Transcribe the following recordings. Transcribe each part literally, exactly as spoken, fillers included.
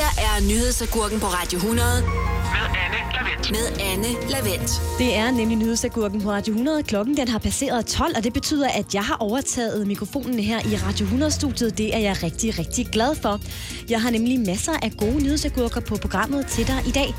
her er nyhedsagurken på Radio hundrede. Med Anne Lavendt. Det er nemlig nyhedsagurken på Radio hundrede. Klokken den har passeret tolv, og det betyder, at jeg har overtaget mikrofonen her i Radio hundrede-studiet. Det er jeg rigtig, rigtig glad for. Jeg har nemlig masser af gode nyhedsagurker på programmet til dig i dag.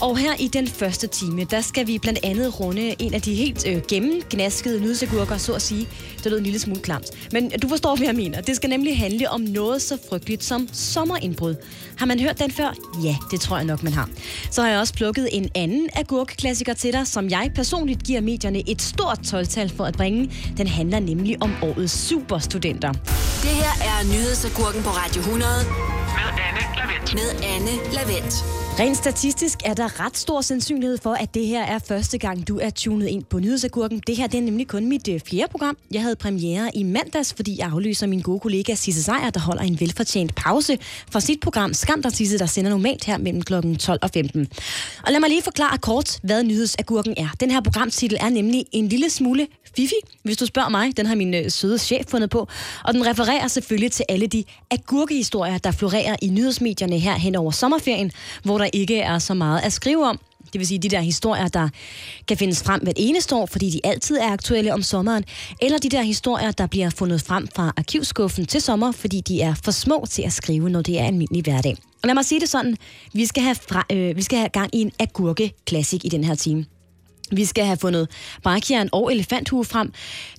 Og her i den første time, der skal vi blandt andet runde en af de helt øh, gennemgnaskede nyhedsagurker, så at sige. Det lød en lille smule klamt. Men du forstår, hvad jeg mener. Det skal nemlig handle om noget så frygteligt som sommerindbrud. Har man hørt den før? Ja, det tror jeg nok, man har. Så har jeg også plukket en anden agurkeklassiker til dig, som jeg personligt giver medierne et stort tolv-tal for at bringe. Den handler nemlig om årets superstudenter. Det her er nyhedsagurken på Radio hundrede. Med Anne Lavendt. Med Anne Lavendt. Rent statistisk er der ret stor sandsynlighed for, at det her er første gang, du er tunet ind på nyhedsagurken. Det her det er nemlig kun mit øh, fjerde program. Jeg havde premiere i mandags, fordi jeg afløser min gode kollega Sisse Sejer, der holder en velfortjent pause fra sit program Skandertisse, der sender normalt her mellem klokken tolv og femten. Og lad mig lige forklare kort, hvad nyhedsagurken er. Den her programtitel er nemlig en lille smule fifi, hvis du spørger mig. Den har min øh, søde chef fundet på. Og den refererer selvfølgelig til alle de agurkehistorier, der florerer i nyhedsmedierne her hen over sommerferien, hvor der der ikke er så meget at skrive om. Det vil sige de der historier, der kan findes frem hvert eneste år, fordi de altid er aktuelle om sommeren, eller de der historier, der bliver fundet frem fra arkivskuffen til sommer, fordi de er for små til at skrive, når det er almindelig hverdag. Og lad mig sige det sådan, vi skal have, fra, øh, vi skal have gang i en agurke-klassik i den her time. Vi skal have fundet brækjern og elefanthue frem.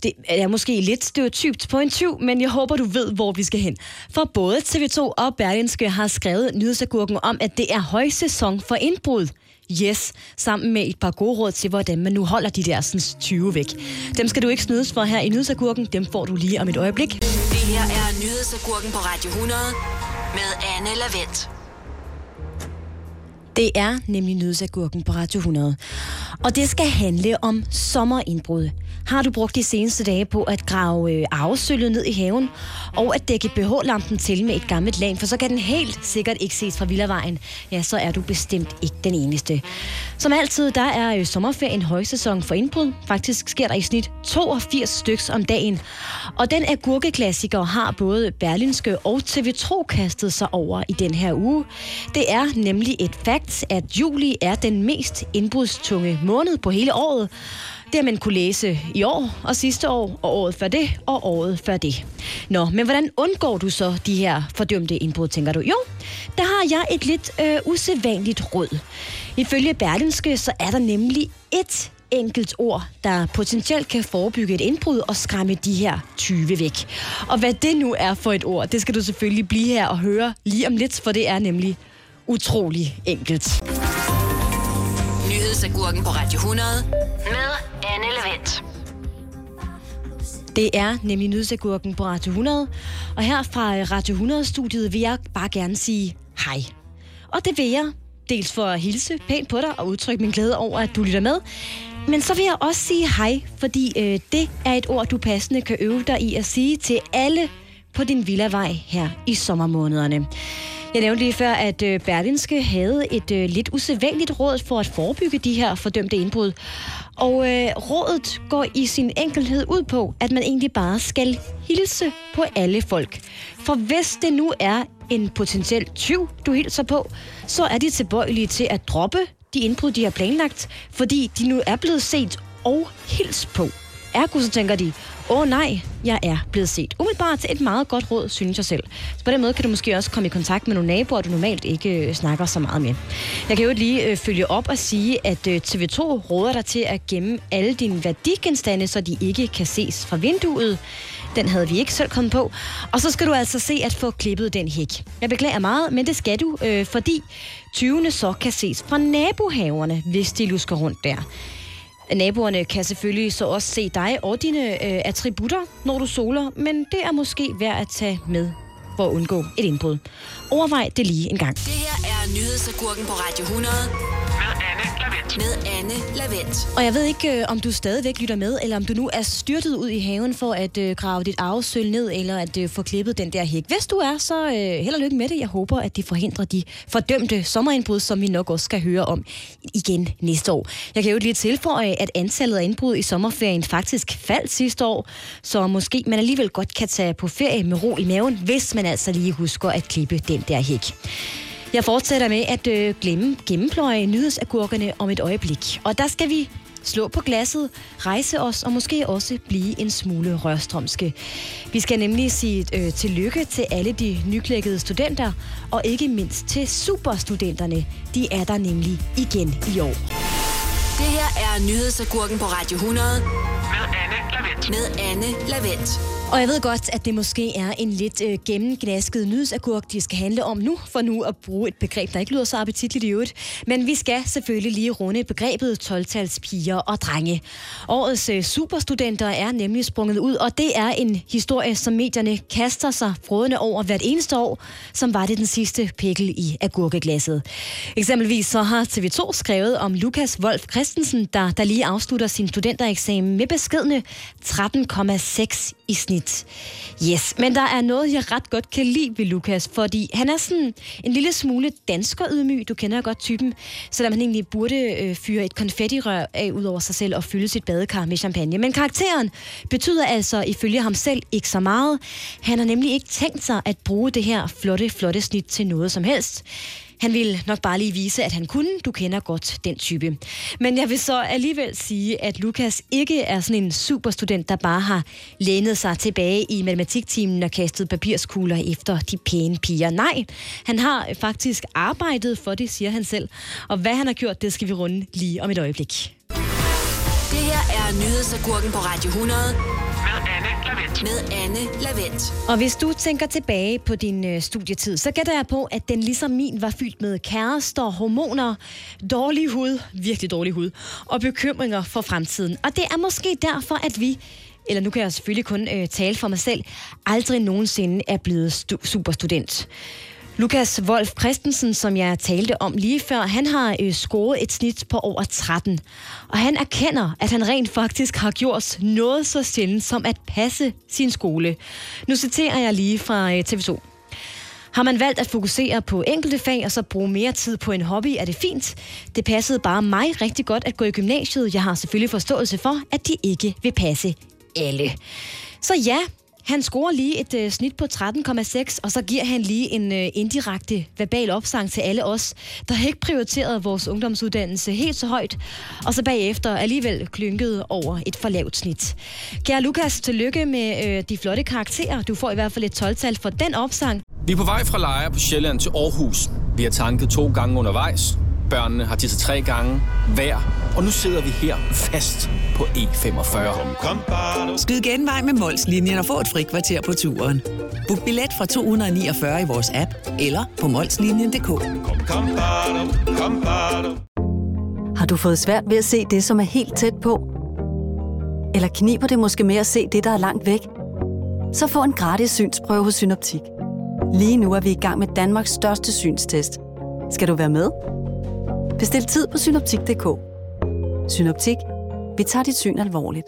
Det er måske lidt stereotypt på en tyv, men jeg håber, du ved, hvor vi skal hen. For både T V to og Berlingske har skrevet nyhedsagurken om, at det er højsæson for indbrud. Yes, sammen med et par gode råd til, hvordan man nu holder de der sådan, tyve væk. Dem skal du ikke snydes for her i nyhedsagurken. Dem får du lige om et øjeblik. Det her er nyhedsagurken på Radio hundrede med Anne Lavendt. Det er nemlig nyhedsagurken på Radio hundrede. Og det skal handle om sommerindbrud. Har du brugt de seneste dage på at grave arvesølvet ned i haven, og at dække B H-lampen til med et gammelt lag, for så kan den helt sikkert ikke ses fra Villavejen, ja, så er du bestemt ikke den eneste. Som altid, der er sommerferien højsæson for indbrud. Faktisk sker der i snit toogfirs styks om dagen. Og den agurkeklassiker har både Berlingske og T V to kastet sig over i den her uge. Det er nemlig et fakt, at juli er den mest indbrudstunge måned på hele året. Det har man kunne læse i år, og sidste år, og året før det, og året før det. Nå, men hvordan undgår du så de her fordømte indbrud, tænker du? Jo, der har jeg et lidt øh, usædvanligt råd. Ifølge Berlingske, så er der nemlig et enkelt ord, der potentielt kan forebygge et indbrud og skræmme de her tyve væk. Og hvad det nu er for et ord, det skal du selvfølgelig blive her og høre lige om lidt, for det er nemlig utrolig enkelt. Nyhedsagurken på Radio hundrede med Anne Lavendt. Det er nemlig nyhedsagurken på Radio hundrede, og her fra Radio hundrede-studiet vil jeg bare gerne sige hej. Og det vil jeg dels for at hilse pænt på dig og udtrykke min glæde over, at du lytter med, men så vil jeg også sige hej, fordi øh, det er et ord, du passende kan øve dig i at sige til alle på din villavej her i sommermånederne. Jeg nævnte lige før, at Berlingske havde et øh, lidt usædvanligt råd for at forebygge de her fordømte indbrud. Og øh, rådet går i sin enkelhed ud på, at man egentlig bare skal hilse på alle folk. For hvis det nu er en potentiel tyv, du hilser på, så er de tilbøjelige til at droppe de indbrud, de har planlagt, fordi de nu er blevet set og hils på. Ergo så tænker de, åh oh, nej, jeg er blevet set. Umiddelbart til et meget godt råd, synes jeg selv. Så på den måde kan du måske også komme i kontakt med nogle naboer, du normalt ikke øh, snakker så meget med. Jeg kan jo lige øh, følge op og sige, at øh, T V to råder dig til at gemme alle dine værdigenstande, så de ikke kan ses fra vinduet. Den havde vi ikke selv kommet på. Og så skal du altså se at få klippet den hæk. Jeg beklager meget, men det skal du, øh, fordi tyvene så kan ses fra nabohaverne, hvis de lusker rundt der. Naboerne kan selvfølgelig så også se dig og dine øh, attributter, når du soler, men det er måske værd at tage med for at undgå et indbrud. Overvej det lige en gang. Det her er nyhedsagurken på Radio hundrede med Anne Lavendt. Med Anne Lavendt. Og jeg ved ikke, øh, om du stadigvæk lytter med, eller om du nu er styrtet ud i haven for at øh, grave dit arvesølv ned, eller at øh, få klippet den der hæk. Hvis du er, så øh, held og lykke med det. Jeg håber, at det forhindrer de fordømte sommerindbrud, som vi nok også skal høre om igen næste år. Jeg kan jo lige tilføje, at antallet af indbrud i sommerferien faktisk faldt sidste år, så måske man alligevel godt kan tage på ferie med ro i maven, hvis man altså lige husker at klippe den der hæk. Jeg fortsætter med at øh, glemme gennempløje nyhedsagurkerne om et øjeblik. Og der skal vi slå på glasset, rejse os og måske også blive en smule rørstrømske. Vi skal nemlig sige øh, tillykke til alle de nyklækkede studenter, og ikke mindst til superstudenterne. De er der nemlig igen i år. Det her er nyhedsagurken på Radio hundrede med Anne Lavendt. Med Anne Lavendt. Og jeg ved godt, at det måske er en lidt øh, gennemgnasket nyhedsagurk, de skal handle om nu, for nu at bruge et begreb, der ikke lyder så appetitligt i øvrigt. Men vi skal selvfølgelig lige runde begrebet tolv-tals piger og drenge. Årets øh, superstudenter er nemlig sprunget ud, og det er en historie, som medierne kaster sig frådende over hvert eneste år, som var det den sidste pikkel i agurkeglasset. Eksempelvis så har T V to skrevet om Lukas Wolf Christensen, der, der lige afslutter sin studentereksamen med beskedne tretten komma seks i snit. Yes, men der er noget, jeg ret godt kan lide ved Lukas, fordi han er sådan en lille smule danskerydmyg, du kender godt typen, selvom han egentlig burde øh, fyre et konfettirør af ud over sig selv og fylde sit badekar med champagne. Men karakteren betyder altså ifølge ham selv ikke så meget. Han har nemlig ikke tænkt sig at bruge det her flotte, flotte snit til noget som helst. Han ville nok bare lige vise, at han kunne. Du kender godt den type. Men jeg vil så alligevel sige, at Lukas ikke er sådan en superstudent, der bare har lænet sig tilbage i matematiktimen og kastet papirskugler efter de pæne piger. Nej, han har faktisk arbejdet for det, siger han selv. Og hvad han har gjort, det skal vi runde lige om et øjeblik. Det her er nyhedsagurken på Radio hundrede. Med Anne Lavendt. Og hvis du tænker tilbage på din øh, studietid, så gætter jeg på, at den ligesom min var fyldt med kærester, hormoner, dårlig hud, virkelig dårlig hud, og bekymringer for fremtiden. Og det er måske derfor, at vi, eller nu kan jeg selvfølgelig kun øh, tale for mig selv, aldrig nogensinde er blevet stu- superstudent. Lukas Wolf Christensen, som jeg talte om lige før, han har øh, scoret et snit på over tretten. Og han erkender, at han rent faktisk har gjort noget så sjældent som at passe sin skole. Nu citerer jeg lige fra øh, T V to. Har man valgt at fokusere på enkelte fag og så bruge mere tid på en hobby, er det fint. Det passede bare mig rigtig godt at gå i gymnasiet. Jeg har selvfølgelig forståelse for, at de ikke vil passe alle. Så ja, han scorer lige et øh, snit på tretten komma seks, og så giver han lige en øh, indirekte verbal opsang til alle os, der ikke prioriterede vores ungdomsuddannelse helt så højt, og så bagefter alligevel klynkede over et for lavt snit. Kære Lukas, tillykke med øh, de flotte karakterer. Du får i hvert fald et tolv-tal for den opsang. Vi er på vej fra Lejre på Sjælland til Aarhus. Vi har tanket to gange undervejs. Børnene har tisset tre gange hver, og nu sidder vi her fast på E femogfyrre. Skyd genvej med MOLS-linjen og få et frikvarter på turen. Book billet fra to hundrede niogfyrre i vores app, eller på mols linjen punktum d k. Har du fået svært ved at se det, som er helt tæt på? Eller kniber det måske med at se det, der er langt væk? Så få en gratis synsprøve hos Synoptik. Lige nu er vi i gang med Danmarks største synstest. Skal du være med? Bestil tid på synoptik punktum d k. Synoptik. Vi tager dit syn alvorligt.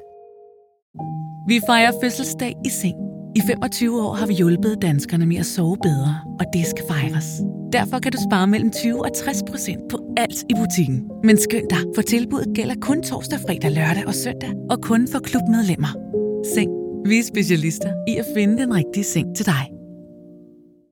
Vi fejrer fødselsdag i seng. I femogtyve år har vi hjulpet danskerne med at sove bedre, og det skal fejres. Derfor kan du spare mellem tyve og tres procent på alt i butikken. Men skynd dig, for tilbuddet gælder kun torsdag, fredag, lørdag og søndag, og kun for klubmedlemmer. Seng. Vi er specialister i at finde den rigtige seng til dig.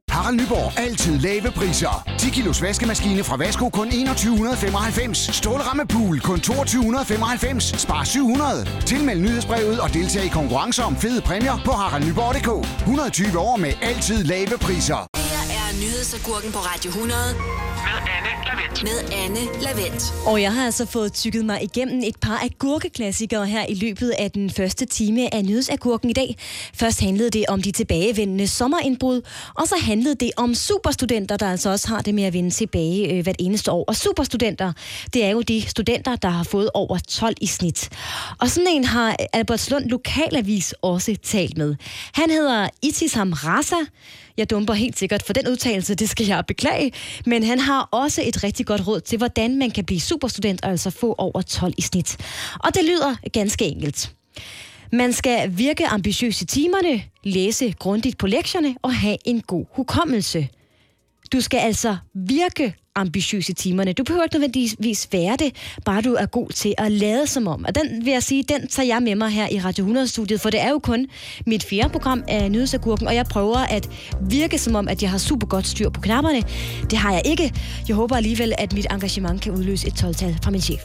Harald Nyborg. Altid lave priser. ti kilos vaskemaskine fra Vasco kun enogtyve femoghalvfems. Stålramme pool kun toogtyve femoghalvfems. Spar syv hundrede. Tilmeld nyhedsbrevet og deltag i konkurrencer om fede præmier på harald nyborg punktum d k. et hundrede og tyve år med altid lave priser. Det her er nyhedsagurken på Radio hundrede. Med Anne Lavendt. Og jeg har altså fået tykket mig igennem et par agurkeklassikere her i løbet af den første time af nyhedsagurken i dag. Først handlede det om de tilbagevendende sommerindbrud, og så handlede det om superstudenter, der altså også har det med at vende tilbage øh, hvert eneste år. Og superstudenter, det er jo de studenter, der har fået over tolv i snit. Og sådan en har Albertslund Lokalavis også talt med. Han hedder Itisam Rasa. Jeg dumper helt sikkert for den udtalelse, det skal jeg beklage. Men han har også et rigtig godt råd til, hvordan man kan blive superstudent og altså få over tolv i snit. Og det lyder ganske enkelt. Man skal virke ambitiøs i timerne, læse grundigt på lektierne og have en god hukommelse. Du skal altså virke ambitiøs i timerne. Du behøver ikke nødvendigvis være det, bare du er god til at lade som om. Og den vil jeg sige, den tager jeg med mig her i Radio hundrede-studiet, for det er jo kun mit fjerde program af Nyhedsagurken, og jeg prøver at virke som om, at jeg har super godt styr på knapperne. Det har jeg ikke. Jeg håber alligevel, at mit engagement kan udløse et tolv-tal fra min chef.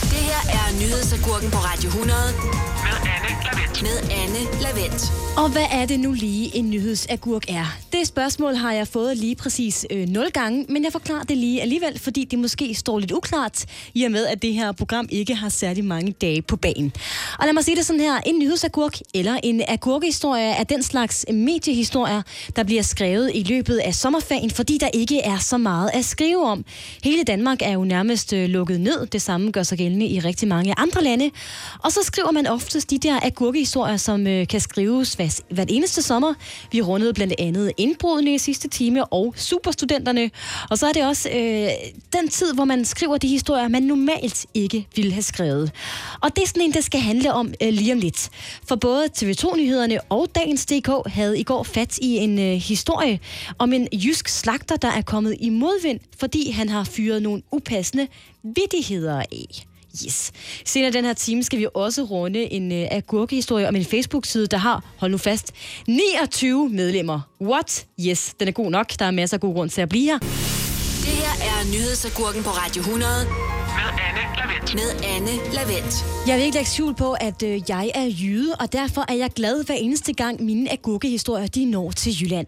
Det her er Nyhedsagurken på Radio hundrede. Med Anne Lavendt. Og hvad er det nu lige, en nyhedsagurk er? Det spørgsmål har jeg fået lige præcis øh, nul gange, men jeg forklarer det lige alligevel, fordi det måske står lidt uklart, i og med, at det her program ikke har særlig mange dage på banen. Og lad mig sige det sådan her, en nyhedsagurk eller en agurkehistorie er den slags mediehistorier, der bliver skrevet i løbet af sommerferien, fordi der ikke er så meget at skrive om. Hele Danmark er jo nærmest øh, lukket ned, det samme gør sig gældende i rigtig mange andre lande, og så skriver man oftest de der agurkehistorier, historier, som øh, kan skrives hvert, hvert eneste sommer. Vi rundede blandt andet indbrudene i sidste time og superstudenterne. Og så er det også øh, den tid, hvor man skriver de historier, man normalt ikke ville have skrevet. Og det er sådan en, der skal handle om øh, lige om lidt. For både T V to-nyhederne og Dagens punktum D K havde i går fat i en øh, historie om en jysk slagter, der er kommet i modvind, fordi han har fyret nogle upassende vittigheder af. Yes. Senere den her time skal vi også runde en øh, agurkehistorie om en Facebook-side, der har, hold nu fast, niogtyve medlemmer. What? Yes, den er god nok. Der er masser af god grund til at blive her. Det her er Nyhedsagurken på Radio hundrede. Med Anne Lavendt. Jeg vil ikke lægge skjul på, at øh, jeg er jyde, og derfor er jeg glad hver eneste gang mine agurkehistorier, de når til Jylland.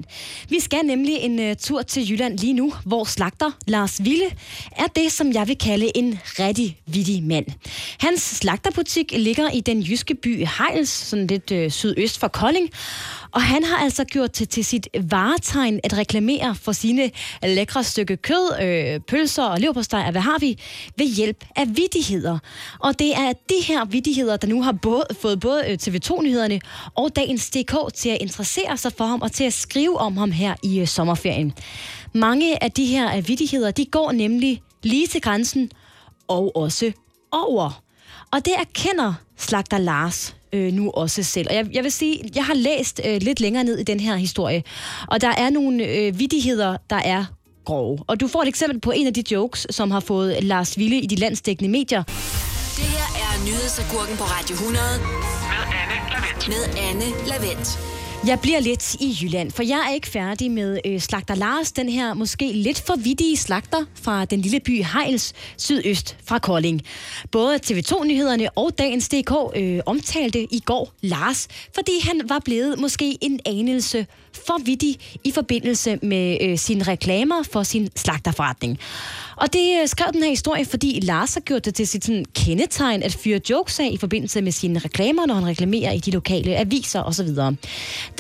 Vi skal nemlig en øh, tur til Jylland lige nu, hvor slagter Lars Vilé er det, som jeg vil kalde en rigtig vittig mand. Hans slagterbutik ligger i den jyske by Hejls, sådan lidt øh, sydøst for Kolding, og han har altså gjort til, til sit varetegn at reklamere for sine lækre stykke kød, øh, pølser og leverpostej, og hvad har vi, ved hjælp af vittigheder. Og det er de her vittigheder, der nu har både, fået både T V to-nyhederne og Dagens punktum D K til at interessere sig for ham og til at skrive om ham her i øh, sommerferien. Mange af de her vittigheder, de går nemlig lige til grænsen og også over. Og det erkender slagter Lars øh, nu også selv. Og jeg, jeg vil sige, jeg har læst øh, lidt længere ned i den her historie, og der er nogle øh, vittigheder, der er grove. Og du får et eksempel på en af de jokes, som har fået Lars Vilé i de landsdækkende medier. Det her er Nyhedsagurken på Radio hundrede. Med Anne Lavendt. Jeg bliver lidt i Jylland, for jeg er ikke færdig med øh, slagter Lars, den her måske lidt for vittige slagter fra den lille by Hejls, sydøst fra Kolding. Både T V to-nyhederne og Dagens punktum D K øh, omtalte i går Lars, fordi han var blevet måske en anelse for vittig i forbindelse med øh, sine reklamer for sin slagterforretning. Og det øh, skrev den her historie, fordi Lars har gjort det til sit sådan, kendetegn at fyre jokes af i forbindelse med sine reklamer, når han reklamerer i de lokale aviser osv. Der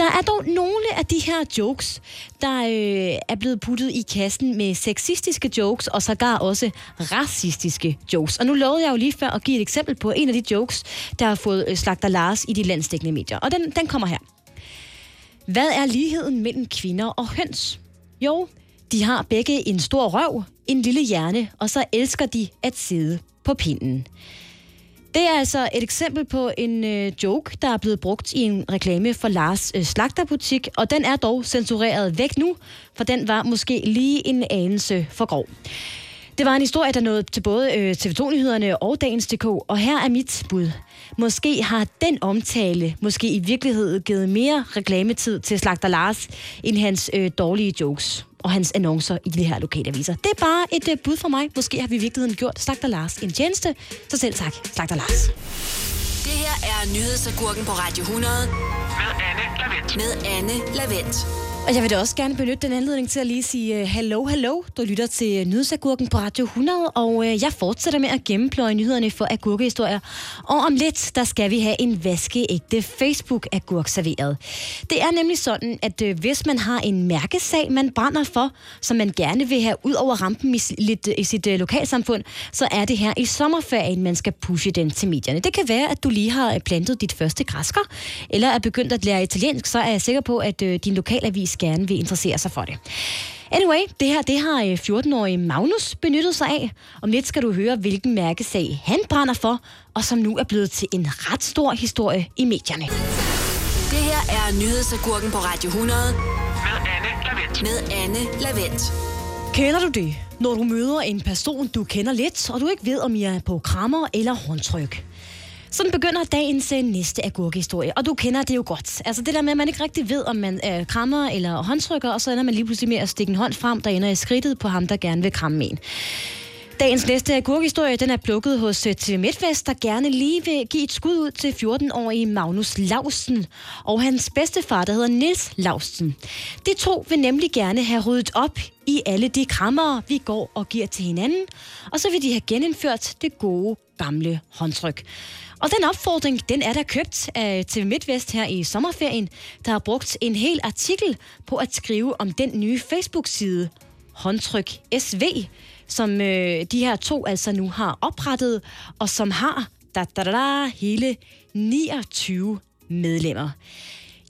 er dog nogle af de her jokes, der øh, er blevet puttet i kassen med sexistiske jokes og sågar også racistiske jokes. Og nu lovede jeg jo lige før at give et eksempel på en af de jokes, der har fået øh, slagter Lars i de landsdækkende medier. Og den, den kommer her. Hvad er ligheden mellem kvinder og høns? Jo, de har begge en stor røv, en lille hjerne, og så elsker de at sidde på pinden. Det er altså et eksempel på en øh, joke, der er blevet brugt i en reklame for Lars øh, slagterbutik, og den er dog censureret væk nu, for den var måske lige en anelse for grov. Det var en historie, der nåede til både øh, T V to-nyhederne og Dagens punktum D K, og her er mit bud. Måske har den omtale måske i virkeligheden givet mere reklametid til slagter Lars end hans øh, dårlige jokes og hans annoncer i de her lokalaviser. Det er bare et øh, bud fra mig. Måske har vi i virkeligheden gjort slagter Lars en tjeneste. Så selv tak, slagter Lars. Det her er Nyhedsagurken på Radio hundrede. Med Anne Lavendt. Og jeg vil da også gerne benytte den anledning til at lige sige hallo, hallo. Du lytter til Nyhedsagurken på Radio hundrede, og jeg fortsætter med at gennempløje nyhederne for agurkehistorier. Og om lidt, der skal vi have en vaskeægte Facebook-agurk serveret. Det er nemlig sådan, at hvis man har en mærkesag, man brænder for, som man gerne vil have ud over rampen i, lidt, i sit lokalsamfund, så er det her i sommerferien, man skal pushe den til medierne. Det kan være, at du lige har plantet dit første græsker, eller er begyndt at lære italiensk, så er jeg sikker på, at din lokalavis gerne vil interessere sig for det. Anyway, det her det har fjorten-årige Magnus benyttet sig af. Om lidt skal du høre, hvilken mærkesag han brænder for, og som nu er blevet til en ret stor historie i medierne. Det her er Nyhedsagurken på Radio hundrede. Med Anne med Anne Lavendt. Kender du det, når du møder en person, du kender lidt, og du ikke ved, om I er på krammer eller håndtryk? Sådan begynder dagens næste agurkehistorie, og du kender det jo godt. Altså det der med, at man ikke rigtig ved, om man øh, krammer eller håndtrykker, og så ender man lige pludselig med at stikke en hånd frem, der ender i skridtet på ham, der gerne vil kramme en. Dagens næste agurkehistorie, den er plukket hos T V Midtvest, der gerne lige vil give et skud ud til fjorten-årige Magnus Lausten og hans bedstefar, der hedder Nils Lavsen. De to vil nemlig gerne have ryddet op i alle de krammere, vi går og giver til hinanden, og så vil de have genindført det gode gamle håndtryk. Og den opfordring, den er der købt af T V Midtvest her i sommerferien, der har brugt en hel artikel på at skrive om den nye Facebook-side, Håndtryk S V, som øh, de her to altså nu har oprettet, og som har da, da, da, da, hele niogtyve medlemmer.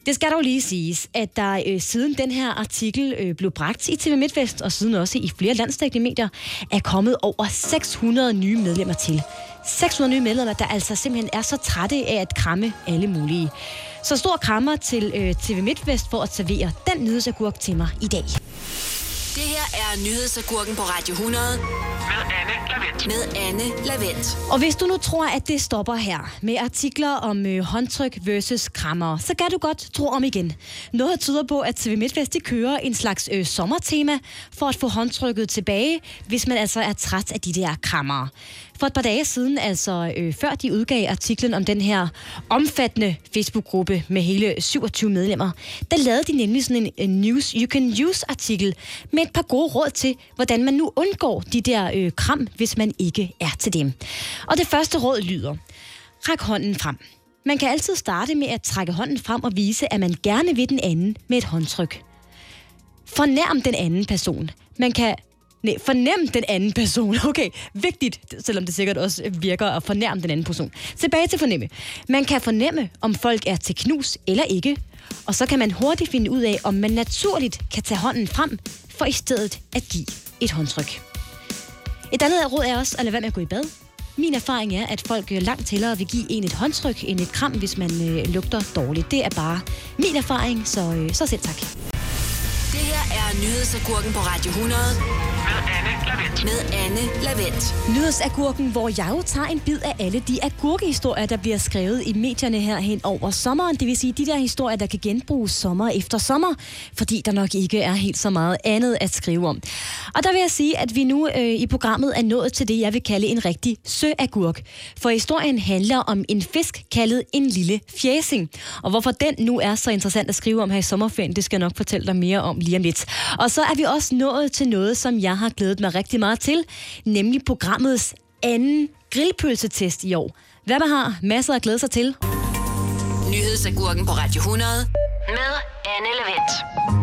Det skal dog lige siges, at der øh, siden den her artikel øh, blev bragt i T V Midtvest, og siden også i flere landsdækkende medier, er kommet over seks hundrede nye medlemmer til. seks hundrede nye medlemmer, der altså simpelthen er så trætte af at kramme alle mulige. Så stor krammer til øh, T V Midtvest for at servere den nyhedsagurk til mig i dag. Det her er nyhedsagurken på Radio hundrede med Anne Lavendt. Med Anne Lavendt. Og hvis du nu tror, at det stopper her med artikler om øh, håndtryk versus krammer, så kan du godt tro om igen. Noget tyder på, at T V Midtvest kører en slags øh, sommertema for at få håndtrykket tilbage, hvis man altså er træt af de der krammer. For et par dage siden, altså øh, før de udgav artiklen om den her omfattende Facebook-gruppe med hele syvogtyve medlemmer, der lavede de nemlig sådan en, en News You Can Use-artikel med et par gode råd til, hvordan man nu undgår de der øh, kram, hvis man ikke er til dem. Og det første råd lyder: ræk hånden frem. Man kan altid starte med at trække hånden frem og vise, at man gerne vil den anden med et håndtryk. Fornærm den anden person. Man kan... Nej, fornem den anden person. Okay, vigtigt, selvom det sikkert også virker at fornærme den anden person. Tilbage til fornemme. Man kan fornemme, om folk er til knus eller ikke, og så kan man hurtigt finde ud af, om man naturligt kan tage hånden frem, for i stedet at give et håndtryk. Et andet råd er også at lade være med at gå i bad. Min erfaring er, at folk langt hellere vil give en et håndtryk end et kram, hvis man øh, lugter dårligt. Det er bare min erfaring, så, øh, så selv tak. Det her er nyhedsagurken på Radio hundrede. Med Anne Lavendt. Nyhedsagurken, hvor jeg jo tager en bid af alle de agurkehistorier, der bliver skrevet i medierne her hen over sommeren. Det vil sige de der historier, der kan genbruges sommer efter sommer, fordi der nok ikke er helt så meget andet at skrive om. Og der vil jeg sige, at vi nu øh, i programmet er nået til det, jeg vil kalde en rigtig søagurk. For historien handler om en fisk kaldet en lille fjæsing. Og hvorfor den nu er så interessant at skrive om her i sommerferien, det skal jeg nok fortælle dig mere om lige om lidt. Og så er vi også nået til noget, som jeg har glædet mig rigtig meget til, nemlig programmets anden grillpølsetest i år. Hvad man har masser at glæde sig til. Nyhedsagurken på Radio hundrede med Anne Lavendt.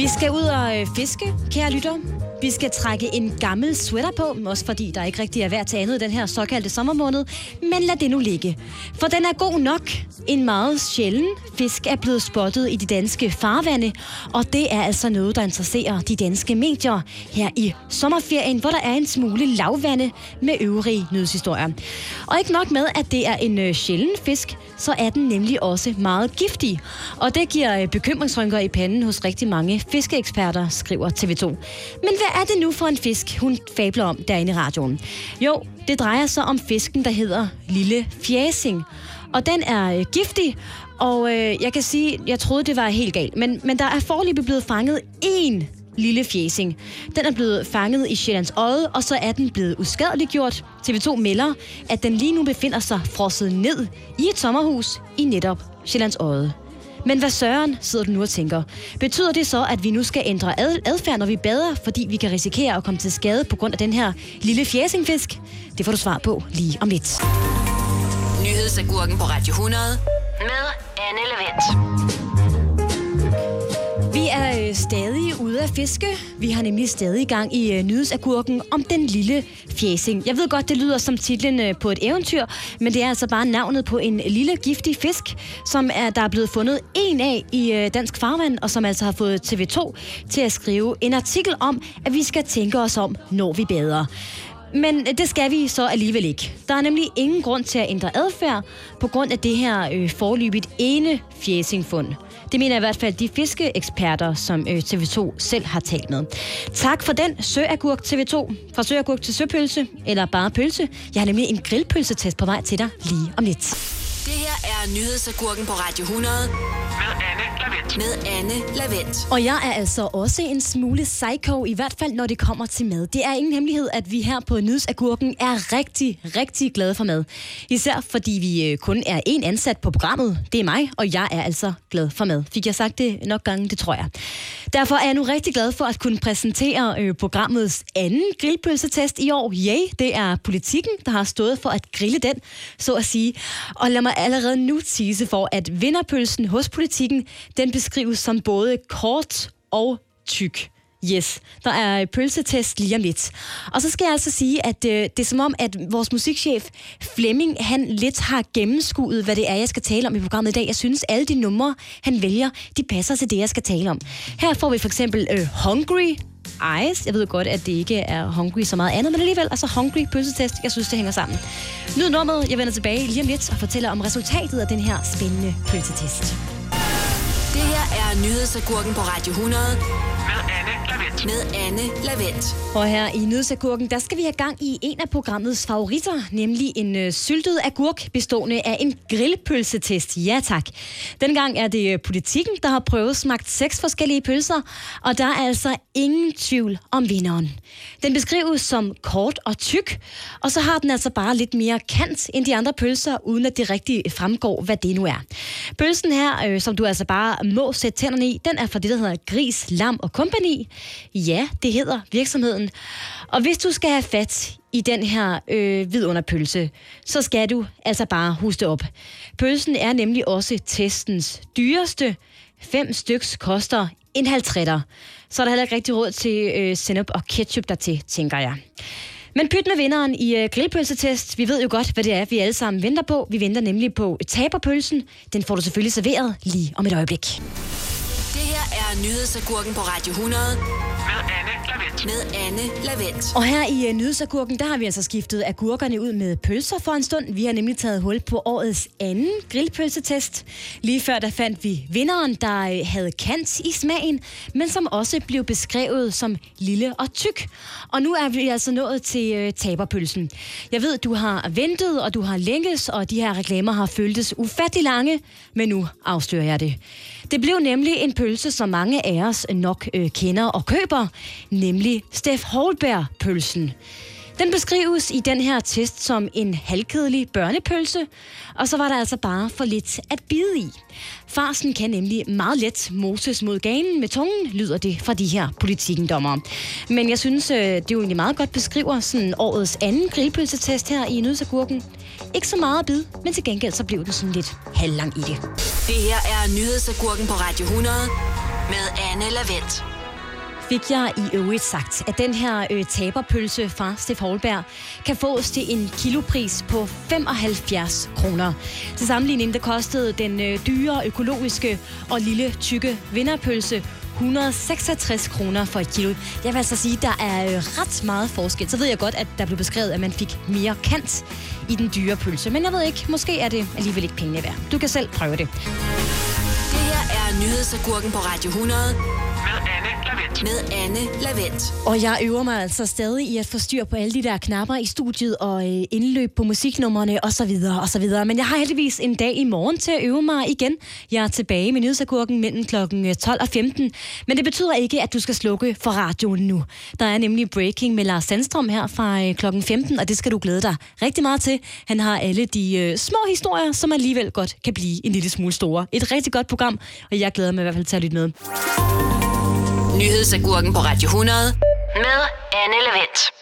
Vi skal ud og fiske, kære lytter. Vi skal trække en gammel sweater på, også fordi der ikke rigtig er vejr til andet den her såkaldte sommermåned, men lad det nu ligge. For den er god nok. En meget sjælden fisk er blevet spottet i de danske farvande, og det er altså noget, der interesserer de danske medier her i sommerferien, hvor der er en smule lavvande med øvrige nyhedshistorier. Og ikke nok med, at det er en sjælden fisk, så er den nemlig også meget giftig. Og det giver bekymringsrynker i panden hos rigtig mange fiskeeksperter, skriver T V to. Men hvad er det nu for en fisk, hun fabler om derinde i radioen? Jo, det drejer sig om fisken, der hedder lille fjæsing. Og den er giftig, og øh, jeg kan sige, jeg troede, det var helt galt. Men, men der er foreløbig blevet fanget én lille fjæsing. Den er blevet fanget i Sjællandsøjet, og så er den blevet uskadeliggjort. T V to melder, at den lige nu befinder sig frosset ned i et sommerhus i netop Sjællandsøjet. Men hvad søren, sidder du nu og tænker? Betyder det så, at vi nu skal ændre adfærd, når vi bader, fordi vi kan risikere at komme til skade på grund af den her lille fjæsingfisk? Det får du svar på lige om lidt. Nyhedsagurken på Radio hundrede med Anne Lavendt. Vi er stadig ude at fiske. Vi har nemlig stadig i gang i nyhedsagurken om den lille fjæsing. Jeg ved godt, det lyder som titlen på et eventyr, men det er altså bare navnet på en lille giftig fisk, som er, der er blevet fundet en af i dansk farvand, og som altså har fået T V to til at skrive en artikel om, at vi skal tænke os om, når vi bader. Men det skal vi så alligevel ikke. Der er nemlig ingen grund til at ændre adfærd på grund af det her øh, foreløbigt ene fjæsingfund. Det mener i hvert fald de fiskeeksperter, som T V to selv har talt med. Tak for den, søagurk T V to. Fra søagurk til søpølse, eller bare pølse. Jeg har nemlig en grillpølsetest på vej til dig lige om lidt. Det her er nyhedsagurken på Radio hundrede. Med Anne Lavendt. Med Anne Lavendt. Og jeg er altså også en smule psycho, i hvert fald når det kommer til mad. Det er ingen hemmelighed, at vi her på Nyhedsagurken er rigtig, rigtig glade for mad. Især fordi vi kun er én ansat på programmet. Det er mig, og jeg er altså glad for mad. Fik jeg sagt det nok gange? Det tror jeg. Derfor er jeg nu rigtig glad for at kunne præsentere programmets anden grillpølsetest i år. Yay, det er Politikken, der har stået for at grille den, så at sige. Og lad mig allerede nu tease for, at vinderpølsen hos Politikken, den beskrives som både kort og tyk. Yes, der er pølsetest lige om lidt. Og så skal jeg altså sige, at øh, det er som om, at vores musikchef Flemming, han lidt har gennemskuet, hvad det er, jeg skal tale om i programmet i dag. Jeg synes, alle de numre, han vælger, de passer til det, jeg skal tale om. Her får vi for eksempel øh, Hungry Eyes. Jeg ved godt, at det ikke er Hungry så meget andet, men alligevel altså Hungry pølsetest. Jeg synes, det hænger sammen. Nyd nummeret, jeg vender tilbage lige om lidt og fortæller om resultatet af den her spændende pølsetest. Det her er nyhedsagurken på Radio hundrede. Med Anne Lavendt. Og her i Nyhedsagurken, der skal vi have gang i en af programmets favoritter, nemlig en ø, syltet agurk bestående af en grillpølsetest. Ja tak. Dengang er det ø, Politikken, der har prøvet smagt seks forskellige pølser, og der er altså ingen tvivl om vinderen. Den beskrives som kort og tyk, og så har den altså bare lidt mere kant end de andre pølser, uden at det rigtig fremgår, hvad det nu er. Pølsen her, ø, som du altså bare må sætte tænderne i, den er fra det, der hedder Gris, Lam og Company. Ja, det hedder virksomheden. Og hvis du skal have fat i den her øh, vidunderpølse, så skal du altså bare huske op. Pølsen er nemlig også testens dyreste. Fem styks koster en halv tretter. Så er der heller ikke rigtig råd til øh, sennep og ketchup dertil, tænker jeg. Men pyt med vinderen i øh, grillpølsetest. Vi ved jo godt, hvad det er, vi alle sammen venter på. Vi venter nemlig på taberpølsen. Den får du selvfølgelig serveret lige om et øjeblik. Nyhedsagurken på Radio hundrede med Anne Lavendt. Med Anne Lavendt. Og her i uh, Nyhedsagurken, der har vi altså skiftet agurkerne ud med pølser for en stund. Vi har nemlig taget hul på årets anden grillpølsetest. Lige før der fandt vi vinderen, der uh, havde kant i smagen, men som også blev beskrevet som lille og tyk. Og nu er vi altså nået til uh, taberpølsen. Jeg ved, du har ventet, og du har længes, og de her reklamer har føltes ufattelig lange, men nu afslører jeg det. Det blev nemlig en pølse, som mange af os nok øh, kender og køber, nemlig Steff Holberg-pølsen. Den beskrives i den her test som en halvkedelig børnepølse, og så var der altså bare for lidt at bide i. Farsen kan nemlig meget let moses mod ganen med tungen, lyder det fra de her Politikken-dommere. Men jeg synes, det jo egentlig meget godt beskriver sådan årets anden grillpølsetest her i Nyhedsagurken. Ikke så meget at bide, men til gengæld så blev det sådan lidt halvlang i det. Det her er Nyhedsagurken på Radio hundrede med Anne Lavendt. Fik jeg i øvrigt sagt, at den her ø, taberpølse fra Steff Holberg kan fås til en kilopris på femoghalvfjerds kroner. Til sammenligning, der kostede den ø, dyre, økologiske og lille, tykke vinderpølse et hundrede og seksogtres kroner for et kilo. Jeg vil altså sige, at der er ret meget forskel. Så ved jeg godt, at der blev beskrevet, at man fik mere kant i den dyre pølse. Men jeg ved ikke, måske er det alligevel ikke pengene værd. Du kan selv prøve det. Det her er Nyhedsagurken på Radio hundrede. Med Anne Lavendt. Og jeg øver mig altså stadig i at få styr på alle de der knapper i studiet og indløb på musiknummerne osv. osv. Men jeg har heldigvis en dag i morgen til at øve mig igen. Jeg er tilbage med Nyhedsagurken mellem klokken tolv og femten. Men det betyder ikke, at du skal slukke for radioen nu. Der er nemlig breaking med Lars Sandstrøm her fra klokken femten, og det skal du glæde dig rigtig meget til. Han har alle de små historier, som alligevel godt kan blive en lille smule store. Et rigtig godt program, og jeg glæder mig i hvert fald til at lytte med. Nyhedsagurken på Radio hundrede med Anne Lavendt.